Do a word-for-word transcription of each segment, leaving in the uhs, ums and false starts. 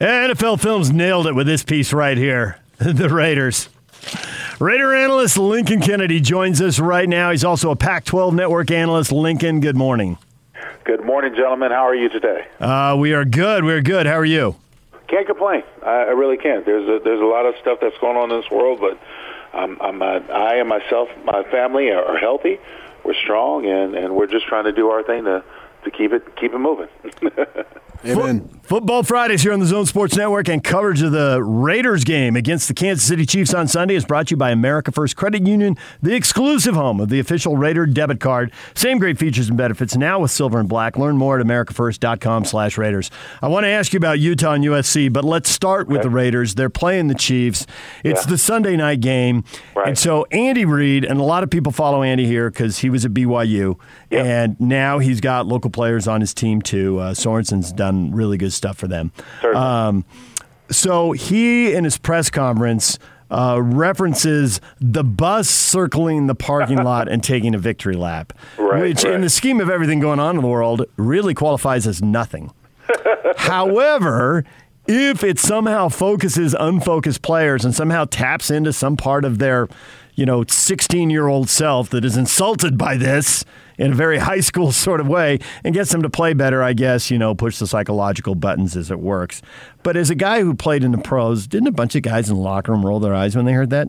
N F L Films nailed it with this piece right here. The Raiders. Raider analyst Lincoln Kennedy joins us right now. He's also a Pac twelve network analyst. Lincoln, good morning. Good morning, gentlemen. How are you today? Uh, we are good. We're good. How are you? Can't complain. I, I really can't. There's a, there's a lot of stuff that's going on in this world, but I'm, I'm a, I and myself, my family are healthy. We're strong, and, and we're just trying to do our thing to, to keep it keep it moving. Amen. Foot, Football Fridays here on the Zone Sports Network, and coverage of the Raiders game against the Kansas City Chiefs on Sunday is brought to you by America First Credit Union, the exclusive home of the official Raider debit card. Same great features and benefits now with Silver and Black. Learn more at america first dot com slash Raiders. I want to ask you about Utah and U S C, but let's start with okay. the Raiders. They're playing the Chiefs. It's yeah. the Sunday night game. Right. And so Andy Reid, and a lot of people follow Andy here because he was at B Y U, yep. and now he's got local players on his team too. Uh, Sorensen's done really good stuff for them. Um, so he, in his press conference, uh, references the bus circling the parking lot and taking a victory lap, right, which right. in the scheme of everything going on in the world really qualifies as nothing. However, if it somehow focuses unfocused players and somehow taps into some part of their, you know, sixteen-year-old self that is insulted by this, in a very high school sort of way, and gets them to play better, I guess, you know, push the psychological buttons as it works. But as a guy who played in the pros, didn't a bunch of guys in the locker room roll their eyes when they heard that?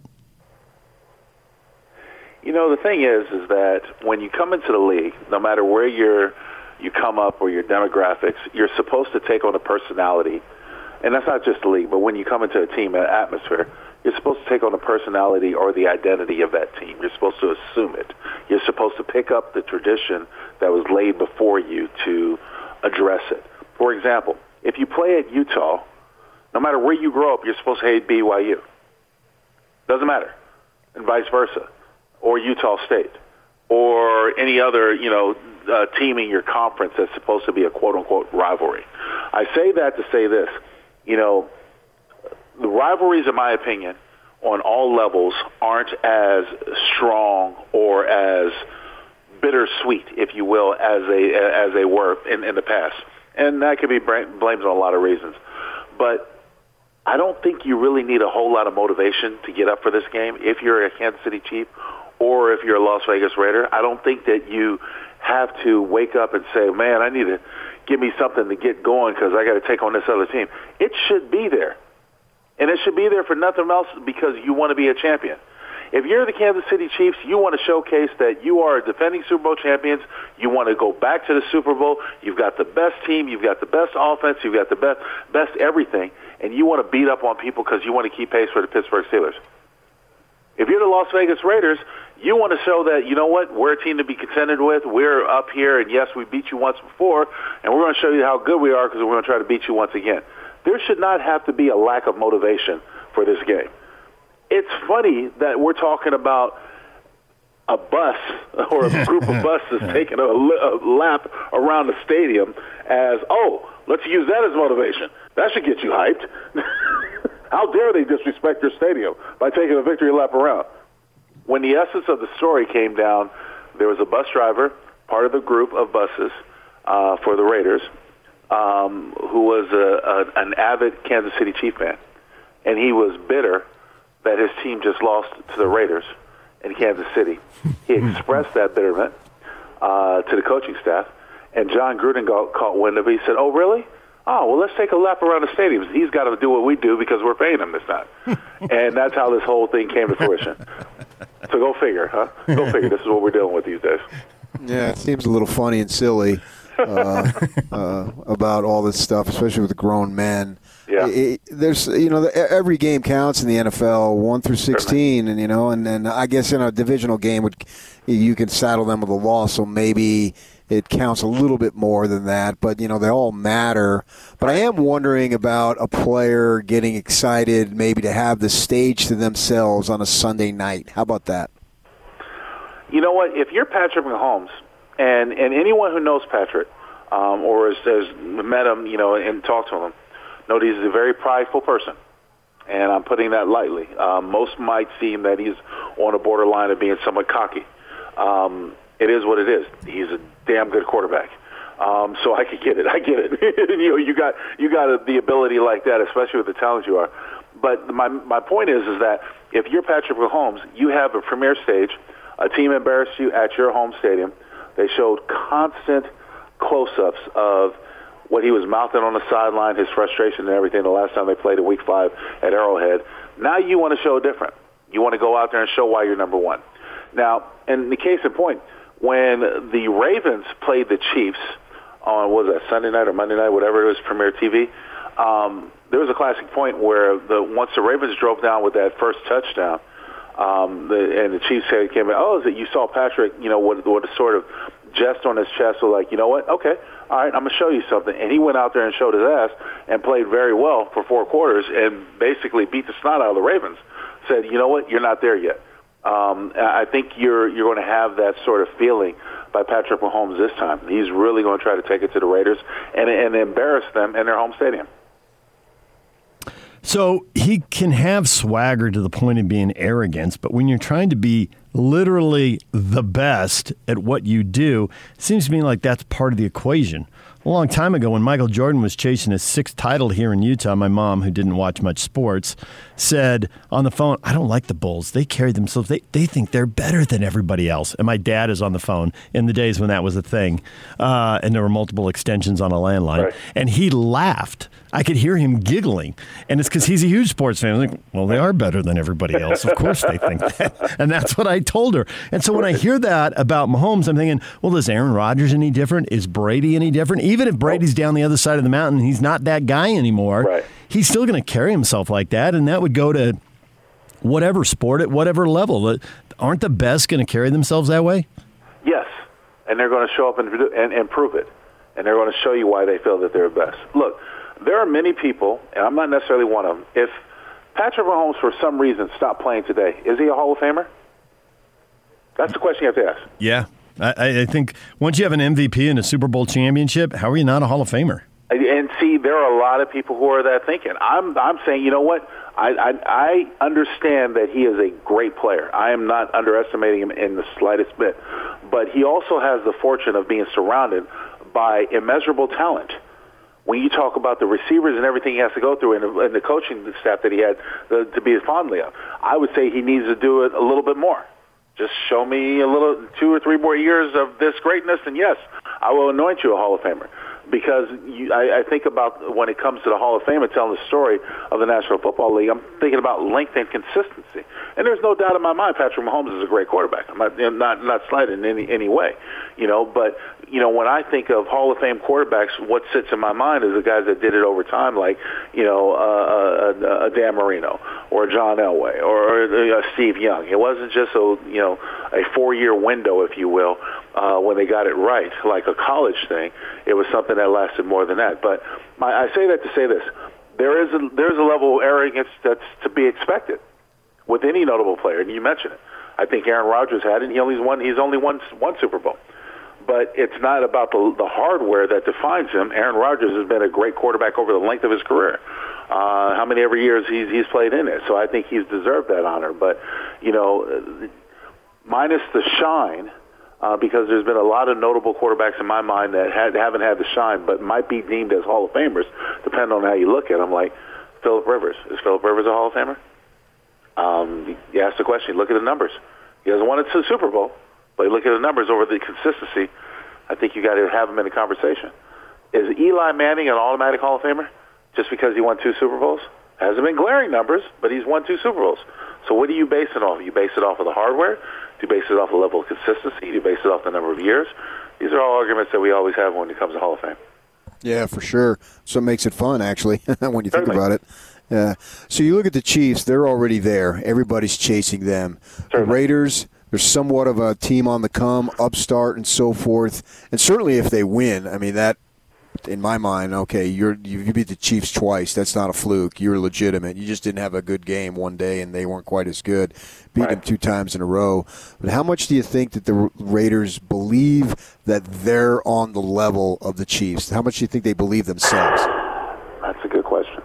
You know, the thing is, is that when you come into the league, no matter where you're, you come up or your demographics, you're supposed to take on a personality. And that's not just the league, but when you come into a team and an atmosphere, you're supposed to take on the personality or the identity of that team. You're supposed to assume it. You're supposed to pick up the tradition that was laid before you to address it. For example, if you play at Utah, no matter where you grow up, you're supposed to hate B Y U. Doesn't matter. And vice versa. Or Utah State. Or any other, you know, uh, team in your conference that's supposed to be a quote-unquote rivalry. I say that to say this. You know, the rivalries, in my opinion, on all levels aren't as strong or as bittersweet, if you will, as they as they were in, in the past. And that could be blamed on a lot of reasons. But I don't think you really need a whole lot of motivation to get up for this game if you're a Kansas City Chief or if you're a Las Vegas Raider. I don't think that you have to wake up and say, man, I need to give me something to get going because I got to take on this other team. It should be there. And it should be there for nothing else because you want to be a champion. If you're the Kansas City Chiefs, you want to showcase that you are defending Super Bowl champions. You want to go back to the Super Bowl. You've got the best team. You've got the best offense. You've got the best best everything. And you want to beat up on people because you want to keep pace for the Pittsburgh Steelers. If you're the Las Vegas Raiders, you want to show that, you know what, we're a team to be contended with. We're up here, and yes, we beat you once before, and we're going to show you how good we are because we're going to try to beat you once again. There should not have to be a lack of motivation for this game. It's funny that we're talking about a bus or a group of buses taking a, a lap around the stadium as, oh, let's use that as motivation. That should get you hyped. How dare they disrespect your stadium by taking a victory lap around? When the essence of the story came down, there was a bus driver, part of the group of buses uh, for the Raiders, Um, who was a, a, an avid Kansas City Chief fan. And he was bitter that his team just lost to the Raiders in Kansas City. He expressed that bitterment uh, to the coaching staff, and John Gruden got, caught wind of it. He said, oh, really? Oh, well, let's take a lap around the stadium. He's got to do what we do because we're paying him this time. And that's how this whole thing came to fruition. So go figure, huh? Go figure. This is what we're dealing with these days. Yeah, it seems a little funny and silly. uh, uh, about all this stuff, especially with the grown men. Yeah, it, it, there's you know the, every game counts in the N F L, one through sixteen, and you know, and then I guess in a divisional game, would you can saddle them with a loss, so maybe it counts a little bit more than that. But you know, they all matter. But I am wondering about a player getting excited, maybe to have the stage to themselves on a Sunday night. How about that? You know what? If you're Patrick Mahomes. And and anyone who knows Patrick um, or has, has met him, you know, and talked to him, knows he's a very prideful person. And I'm putting that lightly. Um, most might seem that he's on a borderline of being somewhat cocky. Um, it is what it is. He's a damn good quarterback. Um, so I could get it. I get it. You know, you got you got a, the ability like that, especially with the talent you are. But my my point is is that if you're Patrick Mahomes, you have a premier stage. A team embarrassed you at your home stadium. They showed constant close-ups of what he was mouthing on the sideline, his frustration and everything the last time they played in week five at Arrowhead. Now you want to show different. You want to go out there and show why you're number one. Now, in the case in point, when the Ravens played the Chiefs on, what was that, Sunday night or Monday night, whatever it was, Premier T V, um, there was a classic point where the once the Ravens drove down with that first touchdown, um, the, and the Chiefs head came in, oh, is it you saw Patrick, you know, what, what a sort of jest on his chest, so like, you know what, okay, all right, I'm going to show you something. And he went out there and showed his ass and played very well for four quarters and basically beat the snot out of the Ravens. Said, you know what, you're not there yet. Um, I think you're you're going to have that sort of feeling by Patrick Mahomes this time. He's really going to try to take it to the Raiders and, and embarrass them in their home stadium. So he can have swagger to the point of being arrogance, but when you're trying to be literally the best at what you do, it seems to me like that's part of the equation. A long time ago when Michael Jordan was chasing his sixth title here in Utah, my mom, who didn't watch much sports, said on the phone, I don't like the Bulls. They carry themselves. They they think they're better than everybody else. And my dad is on the phone in the days when that was a thing. Uh, and there were multiple extensions on a landline. Right. And he laughed. I could hear him giggling. And it's because he's a huge sports fan. I'm like, well, they are better than everybody else. Of course they think that. And that's what I told her. And so when I hear that about Mahomes, I'm thinking, well, is Aaron Rodgers any different? Is Brady any different? Even if Brady's down the other side of the mountain, he's not that guy anymore. Right. He's still going to carry himself like that, and that would go to whatever sport at whatever level. Aren't the best going to carry themselves that way? Yes, and they're going to show up and, and, and prove it, and they're going to show you why they feel that they're best. Look, there are many people, and I'm not necessarily one of them, if Patrick Mahomes for some reason stopped playing today, is he a Hall of Famer? That's the question you have to ask. Yeah. I, I think once you have an M V P and a Super Bowl championship, how are you not a Hall of Famer? And see, there are a lot of people who are that thinking. I'm I'm saying, you know what? I, I, I understand that he is a great player. I am not underestimating him in the slightest bit. But he also has the fortune of being surrounded by immeasurable talent. When you talk about the receivers and everything he has to go through and the, and the coaching staff that he had the, to be fondly of, I would say he needs to do it a little bit more. Just show me a little, two or three more years of this greatness, and yes, I will anoint you a Hall of Famer. Because you, I, I think about when it comes to the Hall of Fame and telling the story of the National Football League, I'm thinking about length and consistency. And there's no doubt in my mind Patrick Mahomes is a great quarterback. I'm not I'm not, not slighted in any, any way. You know, but you know, when I think of Hall of Fame quarterbacks, what sits in my mind is the guys that did it over time, like you know, uh, a, a Dan Marino or John Elway or, or uh, Steve Young. It wasn't just a you know a four-year window, if you will, uh, when they got it right, like a college thing. It was something that lasted more than that. But my, I say that to say this: there is a, there is a level of arrogance that's to be expected with any notable player, and you mentioned it. I think Aaron Rodgers had it. He only won. He's only won one Super Bowl. But it's not about the, the hardware that defines him. Aaron Rodgers has been a great quarterback over the length of his career. Uh, how many every years he's he's played in it? So I think he's deserved that honor. But you know, minus the shine, uh, because there's been a lot of notable quarterbacks in my mind that had, haven't had the shine, but might be deemed as Hall of Famers, depending on how you look at them. Like Philip Rivers, is Philip Rivers a Hall of Famer? Um, you ask the question. Look at the numbers. He hasn't won a Super Bowl. But you look at the numbers over the consistency, I think you got to have them in a conversation. Is Eli Manning an automatic Hall of Famer just because he won two Super Bowls? Hasn't been glaring numbers, but he's won two Super Bowls. So what do you base it off? You base it off of the hardware? Do you base it off the level of consistency? Do you base it off the number of years? These are all arguments that we always have when it comes to Hall of Fame. Yeah, for sure. So it makes it fun, actually, when you think Certainly. about it. Yeah. So you look at the Chiefs, they're already there. Everybody's chasing them. Certainly. The Raiders, they're somewhat of a team on the come, upstart, and so forth. And certainly if they win, I mean, that, in my mind, okay, you're, you you beat the Chiefs twice. That's not a fluke. You're legitimate. You just didn't have a good game one day, and they weren't quite as good. Beat right. them two times in a row. But how much do you think that the Raiders believe that they're on the level of the Chiefs? How much do you think they believe themselves? That's a good question.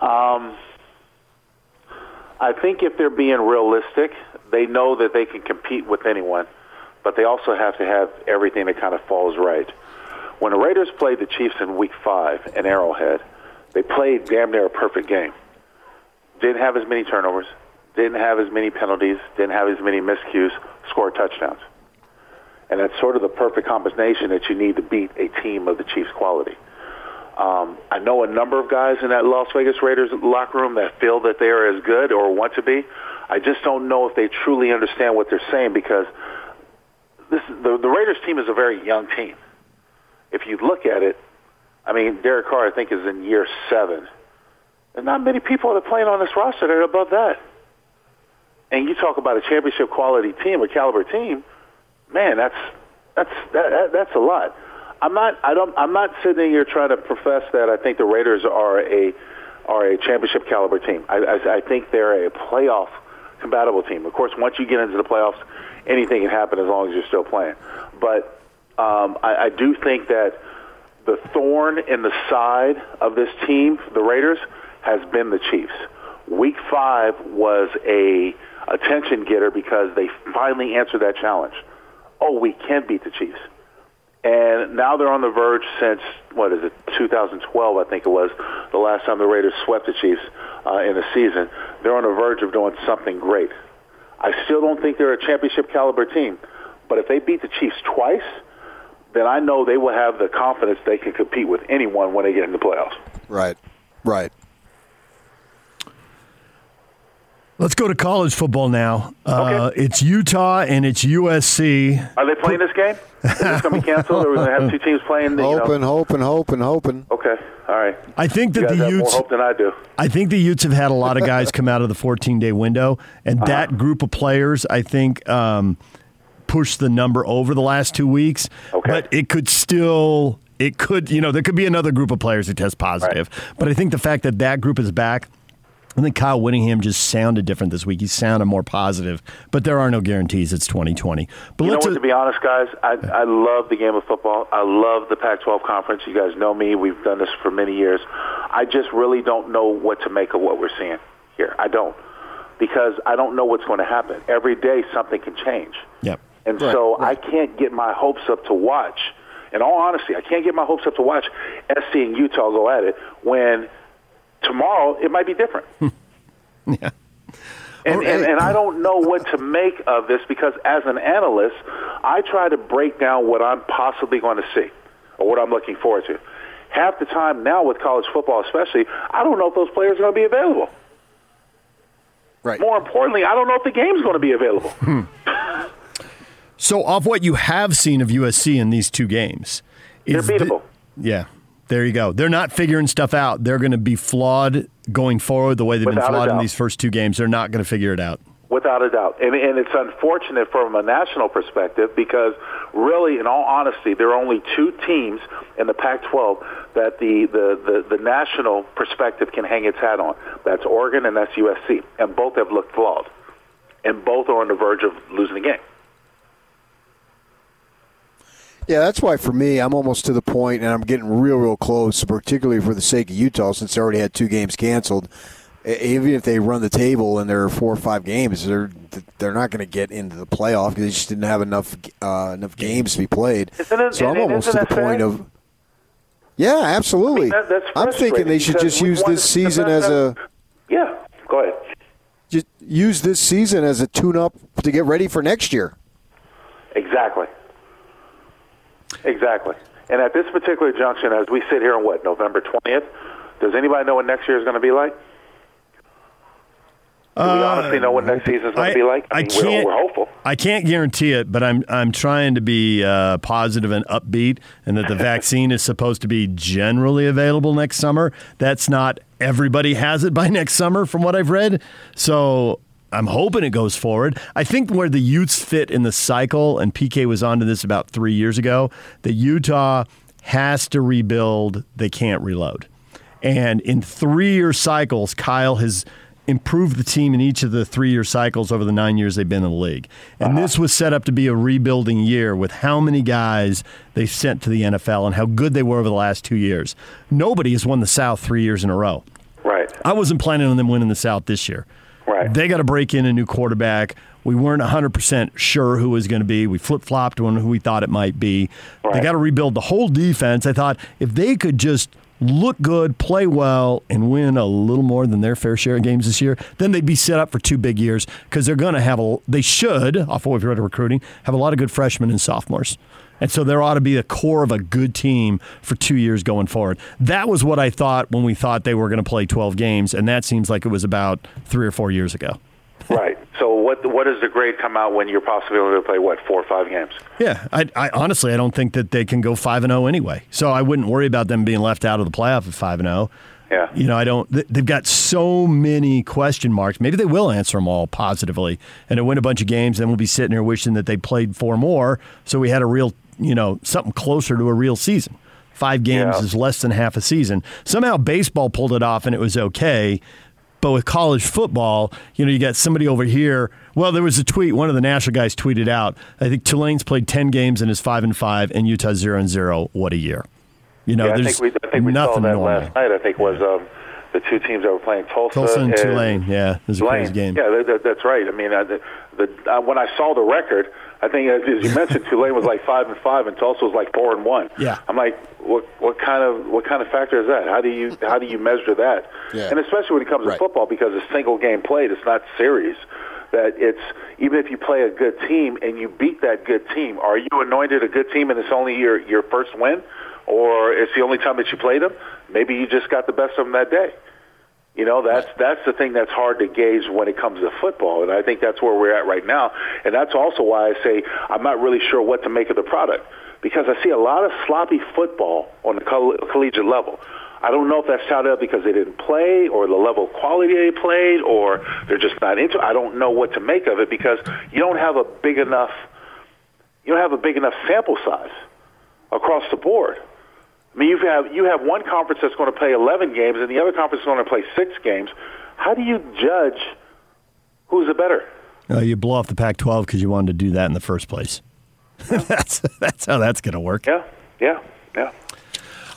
Um, I think if they're being realistic, they know that they can compete with anyone, but they also have to have everything that kind of falls right. When the Raiders played the Chiefs in Week five in Arrowhead, they played damn near a perfect game. Didn't have as many turnovers, didn't have as many penalties, didn't have as many miscues, scored touchdowns. And that's sort of the perfect combination that you need to beat a team of the Chiefs' quality. Um, I know a number of guys in that Las Vegas Raiders locker room that feel that they are as good or want to be. I just don't know if they truly understand what they're saying, because this, the, the Raiders team is a very young team. If you look at it, I mean, Derek Carr, I think, is in year seven. There's not many people that are playing on this roster that are above that. And you talk about a championship-quality team, a caliber team, man, that's that's that, that's a lot. I'm not I don't I'm not sitting here trying to profess that I think the Raiders are a are a championship caliber team. I, I, I think they're a playoff compatible team. Of course, once you get into the playoffs, anything can happen as long as you're still playing. But um, I, I do think that the thorn in the side of this team, the Raiders, has been the Chiefs. Week five was a attention getter because they finally answered that challenge. Oh, we can beat the Chiefs. And now they're on the verge since, what is it, two thousand twelve, I think it was, the last time the Raiders swept the Chiefs uh, in a season. They're on the verge of doing something great. I still don't think they're a championship-caliber team, but if they beat the Chiefs twice, then I know they will have the confidence they can compete with anyone when they get in the playoffs. Right, right. Let's go to college football now. Okay. Uh, it's Utah and it's U S C. Are they playing this game? Is this going to be canceled, or are we going to have two teams playing? The, hoping, you know? hoping, hoping, hoping. Okay, all right. I think that you guys the have Utes more hope than I do. I think the Utes have had a lot of guys come out of the fourteen-day window, and uh-huh. that group of players, I think, um, pushed the number over the last two weeks. Okay, but it could still, it could, you know, there could be another group of players who test positive. Right. But I think the fact that that group is back. I think Kyle Whittingham just sounded different this week. He sounded more positive, but there are no guarantees. It's twenty twenty. But you know what, a- to be honest, guys, I, I love the game of football. I love the Pac twelve conference. You guys know me. We've done this for many years. I just really don't know what to make of what we're seeing here. I don't, because I don't know what's going to happen. Every day something can change. Yep. And right, so right. I can't get my hopes up to watch. In all honesty, I can't get my hopes up to watch S C and Utah go at it when – tomorrow, it might be different. yeah. And, and and I don't know what to make of this, because as an analyst, I try to break down what I'm possibly going to see or what I'm looking forward to. Half the time now with college football especially, I don't know if those players are going to be available. Right. More importantly, I don't know if the game's going to be available. Hmm. So of what you have seen of U S C in these two games. They're beatable. The, yeah. There you go. They're not figuring stuff out. They're going to be flawed going forward the way they've Without been flawed in these first two games. They're not going to figure it out. Without a doubt. And, and it's unfortunate from a national perspective, because really, in all honesty, there are only two teams in the Pac twelve that the, the, the, the national perspective can hang its hat on. That's Oregon and that's U S C. And both have looked flawed. And both are on the verge of losing the game. Yeah, that's why for me, I'm almost to the point, and I'm getting real, real close, particularly for the sake of Utah, since they already had two games canceled. Even if they run the table and there are four or five games, they're they're not going to get into the playoff because they just didn't have enough uh, enough games to be played. It, so I'm almost to the point fair? of, yeah, absolutely. I mean, that, I'm thinking they should just use this season as a – Yeah, go ahead. Just use this season as a tune-up to get ready for next year. Exactly. Exactly. And at this particular junction, as we sit here on, what, November twentieth, does anybody know what next year is going to be like? Do we uh, honestly know what next season is going I, to be like? I, I mean, can't, we're, we're hopeful. I can't guarantee it, but I'm I'm trying to be uh, positive and upbeat, and that the vaccine is supposed to be generally available next summer. That's not everybody has it by next summer from what I've read. So I'm hoping it goes forward. I think where the Utes fit in the cycle, and P K was onto this about three years ago, that Utah has to rebuild. They can't reload. And in three-year cycles, Kyle has improved the team in each of the three-year cycles over the nine years they've been in the league. And uh-huh. this was set up to be a rebuilding year with how many guys they sent to the N F L and how good they were over the last two years. Nobody has won the South three years in a row. Right. I wasn't planning on them winning the South this year. Right. They got to break in a new quarterback. We weren't one hundred percent sure who it was going to be. We flip-flopped on who we thought it might be. Right. They got to rebuild the whole defense. I thought if they could just look good, play well, and win a little more than their fair share of games this year, then they'd be set up for two big years because they're going to have a, they should, off what we've read of recruiting, have a lot of good freshmen and sophomores. And so there ought to be a core of a good team for two years going forward. That was what I thought when we thought they were going to play twelve games, and that seems like it was about three or four years ago. Right. So what what does the grade come out when you're possibly going to play, what, four or five games? Yeah. I, I honestly, I don't think that they can go five and oh anyway. So I wouldn't worry about them being left out of the playoff at five and oh. Yeah. You know, I don't, they've got so many question marks. Maybe they will answer them all positively, and they'll win a bunch of games, and we'll be sitting here wishing that they played four more so we had a real, you know, something closer to a real season. Five games yeah. is less than half a season. Somehow baseball pulled it off and it was okay. But with college football, you know, you got somebody over here. Well, there was a tweet. One of the national guys tweeted out, I think Tulane's played ten games and is five and five, and Utah's zero and zero. What a year! You know, yeah, I there's think we, I think we nothing saw that normal. Last night, I think, was um, the two teams that were playing, Tulsa, Tulsa and, and Tulane. Yeah, it was a crazy game. Yeah, that, that, that's right. I mean, I, the, the, uh, when I saw the record, I think, as you mentioned, Tulane was like five and five, and Tulsa was like four and one. Yeah, I'm like, what, what kind of what kind of factor is that? How do you how do you measure that? Yeah. And especially when it comes right. to football, because it's single game played, it's not series. That it's even if you play a good team and you beat that good team, are you anointed a good team and it's only your your first win, or it's the only time that you played them? Maybe you just got the best of them that day. You know, that's that's the thing that's hard to gauge when it comes to football, and I think that's where we're at right now. And that's also why I say I'm not really sure what to make of the product, because I see a lot of sloppy football on the coll- collegiate level. I don't know if that's tied up because they didn't play or the level of quality they played or they're just not into it. I don't know what to make of it because you don't have a big enough you don't have a big enough sample size across the board. I mean, you have you have one conference that's going to play eleven games, and the other conference is going to play six games. How do you judge who's the better? Uh, you blow off the Pac twelve because you wanted to do that in the first place. Yeah. that's that's how that's going to work. Yeah, yeah, yeah.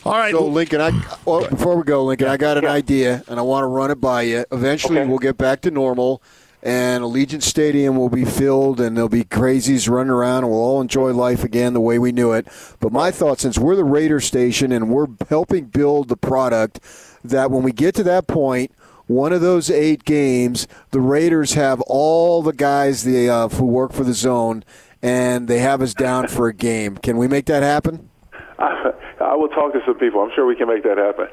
All right, so Lincoln, I well, before we go, Lincoln, yeah. I got an yeah. idea, and I want to run it by you. Eventually, okay. we'll get back to normal, and Allegiant Stadium will be filled, and there'll be crazies running around, and we'll all enjoy life again the way we knew it. But my thought, since we're the Raider Station and we're helping build the product, that when we get to that point, one of those eight games, the Raiders have all the guys the uh, who work for the zone, and they have us down for a game. Can we make that happen? I, I will talk to some people. I'm sure we can make that happen.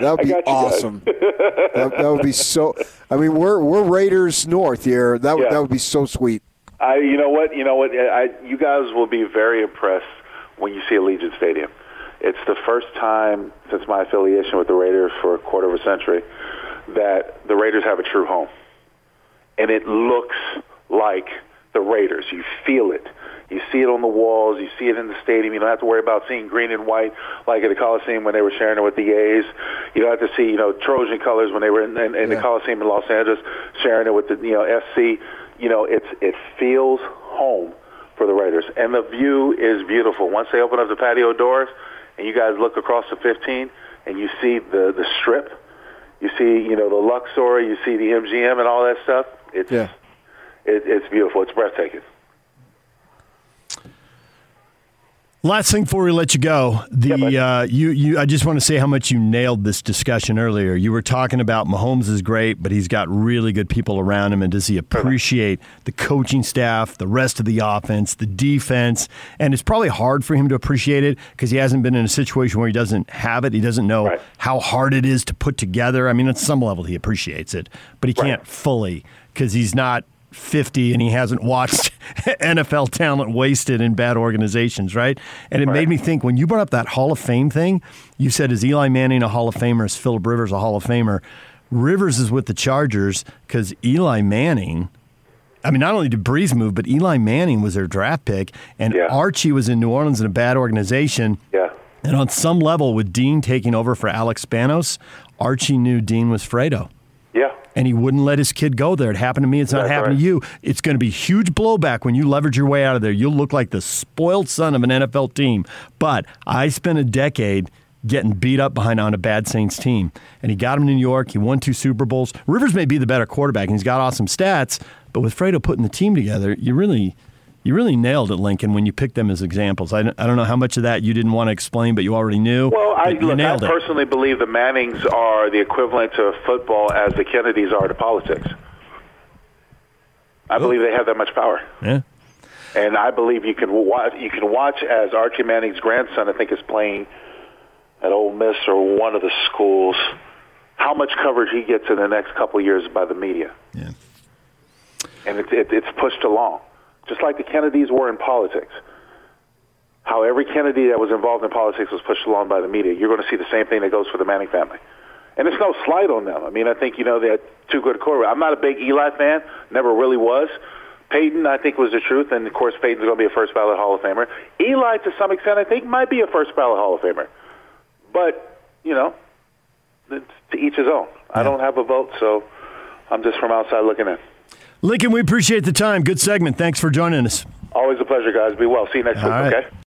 That would be awesome. that, that would be so. I mean, we're we're Raiders North here. That would yeah. that would be so sweet. I, you know what, you know what, I, you guys will be very impressed when you see Allegiant Stadium. It's the first time since my affiliation with the Raiders for a quarter of a century that the Raiders have a true home, and it looks like the Raiders. You feel it. You see it on the walls. You see it in the stadium. You don't have to worry about seeing green and white like at the Coliseum when they were sharing it with the A's. You don't have to see, you know, Trojan colors when they were in, in, in yeah. the Coliseum in Los Angeles sharing it with the, you know, F C. You know, it's it feels home for the Raiders, and the view is beautiful. Once they open up the patio doors, and you guys look across the fifteen, and you see the the strip, you see, you know, the Luxor, you see the M G M, and all that stuff. It's yeah. it, it's beautiful. It's breathtaking. Last thing before we let you go, the yeah, uh, you you I just want to say how much you nailed this discussion earlier. You were talking about Mahomes is great, but he's got really good people around him, and does he appreciate the coaching staff, the rest of the offense, the defense? And it's probably hard for him to appreciate it because he hasn't been in a situation where he doesn't have it. He doesn't know right. how hard it is to put together. I mean, at some level, he appreciates it, but he can't right. fully because he's not fifty and he hasn't watched N F L talent wasted in bad organizations, right? And it right. made me think, when you brought up that Hall of Fame thing, you said, is Eli Manning a Hall of Famer? Is Philip Rivers a Hall of Famer? Rivers is with the Chargers because Eli Manning, I mean, not only did Breeze move, but Eli Manning was their draft pick, and yeah. Archie was in New Orleans in a bad organization. Yeah. And on some level, with Dean taking over for Alex Spanos, Archie knew Dean was Fredo. Yeah. And he wouldn't let his kid go there. It happened to me. It's not That's happening right. to you. It's going to be huge blowback when you leverage your way out of there. You'll look like the spoiled son of an N F L team. But I spent a decade getting beat up behind on a bad Saints team. And he got him to New York. He won two Super Bowls. Rivers may be the better quarterback, and he's got awesome stats. But with Fredo putting the team together, you really you really nailed it, Lincoln, when you picked them as examples. I don't, I don't know how much of that you didn't want to explain, but you already knew. Well, I, look, I personally believe the Mannings are the equivalent to football as the Kennedys are to politics. I Ooh. believe they have that much power. Yeah. And I believe you can watch, you can watch as Archie Manning's grandson, I think, is playing at Ole Miss or one of the schools, how much coverage he gets in the next couple of years by the media. Yeah. And it, it, it's pushed along, just like the Kennedys were in politics. How every Kennedy that was involved in politics was pushed along by the media. You're going to see the same thing that goes for the Manning family. And it's no slight on them. I mean, I think, you know, they had two good quarterbacks. I'm not a big Eli fan, never really was. Peyton, I think, was the truth, and, of course, Peyton's going to be a first-ballot Hall of Famer. Eli, to some extent, I think, might be a first-ballot Hall of Famer. But, you know, it's to each his own. Yeah. I don't have a vote, so I'm just from outside looking in. Lincoln, we appreciate the time. Good segment. Thanks for joining us. Always a pleasure, guys. Be well. See you next All week, right. Okay?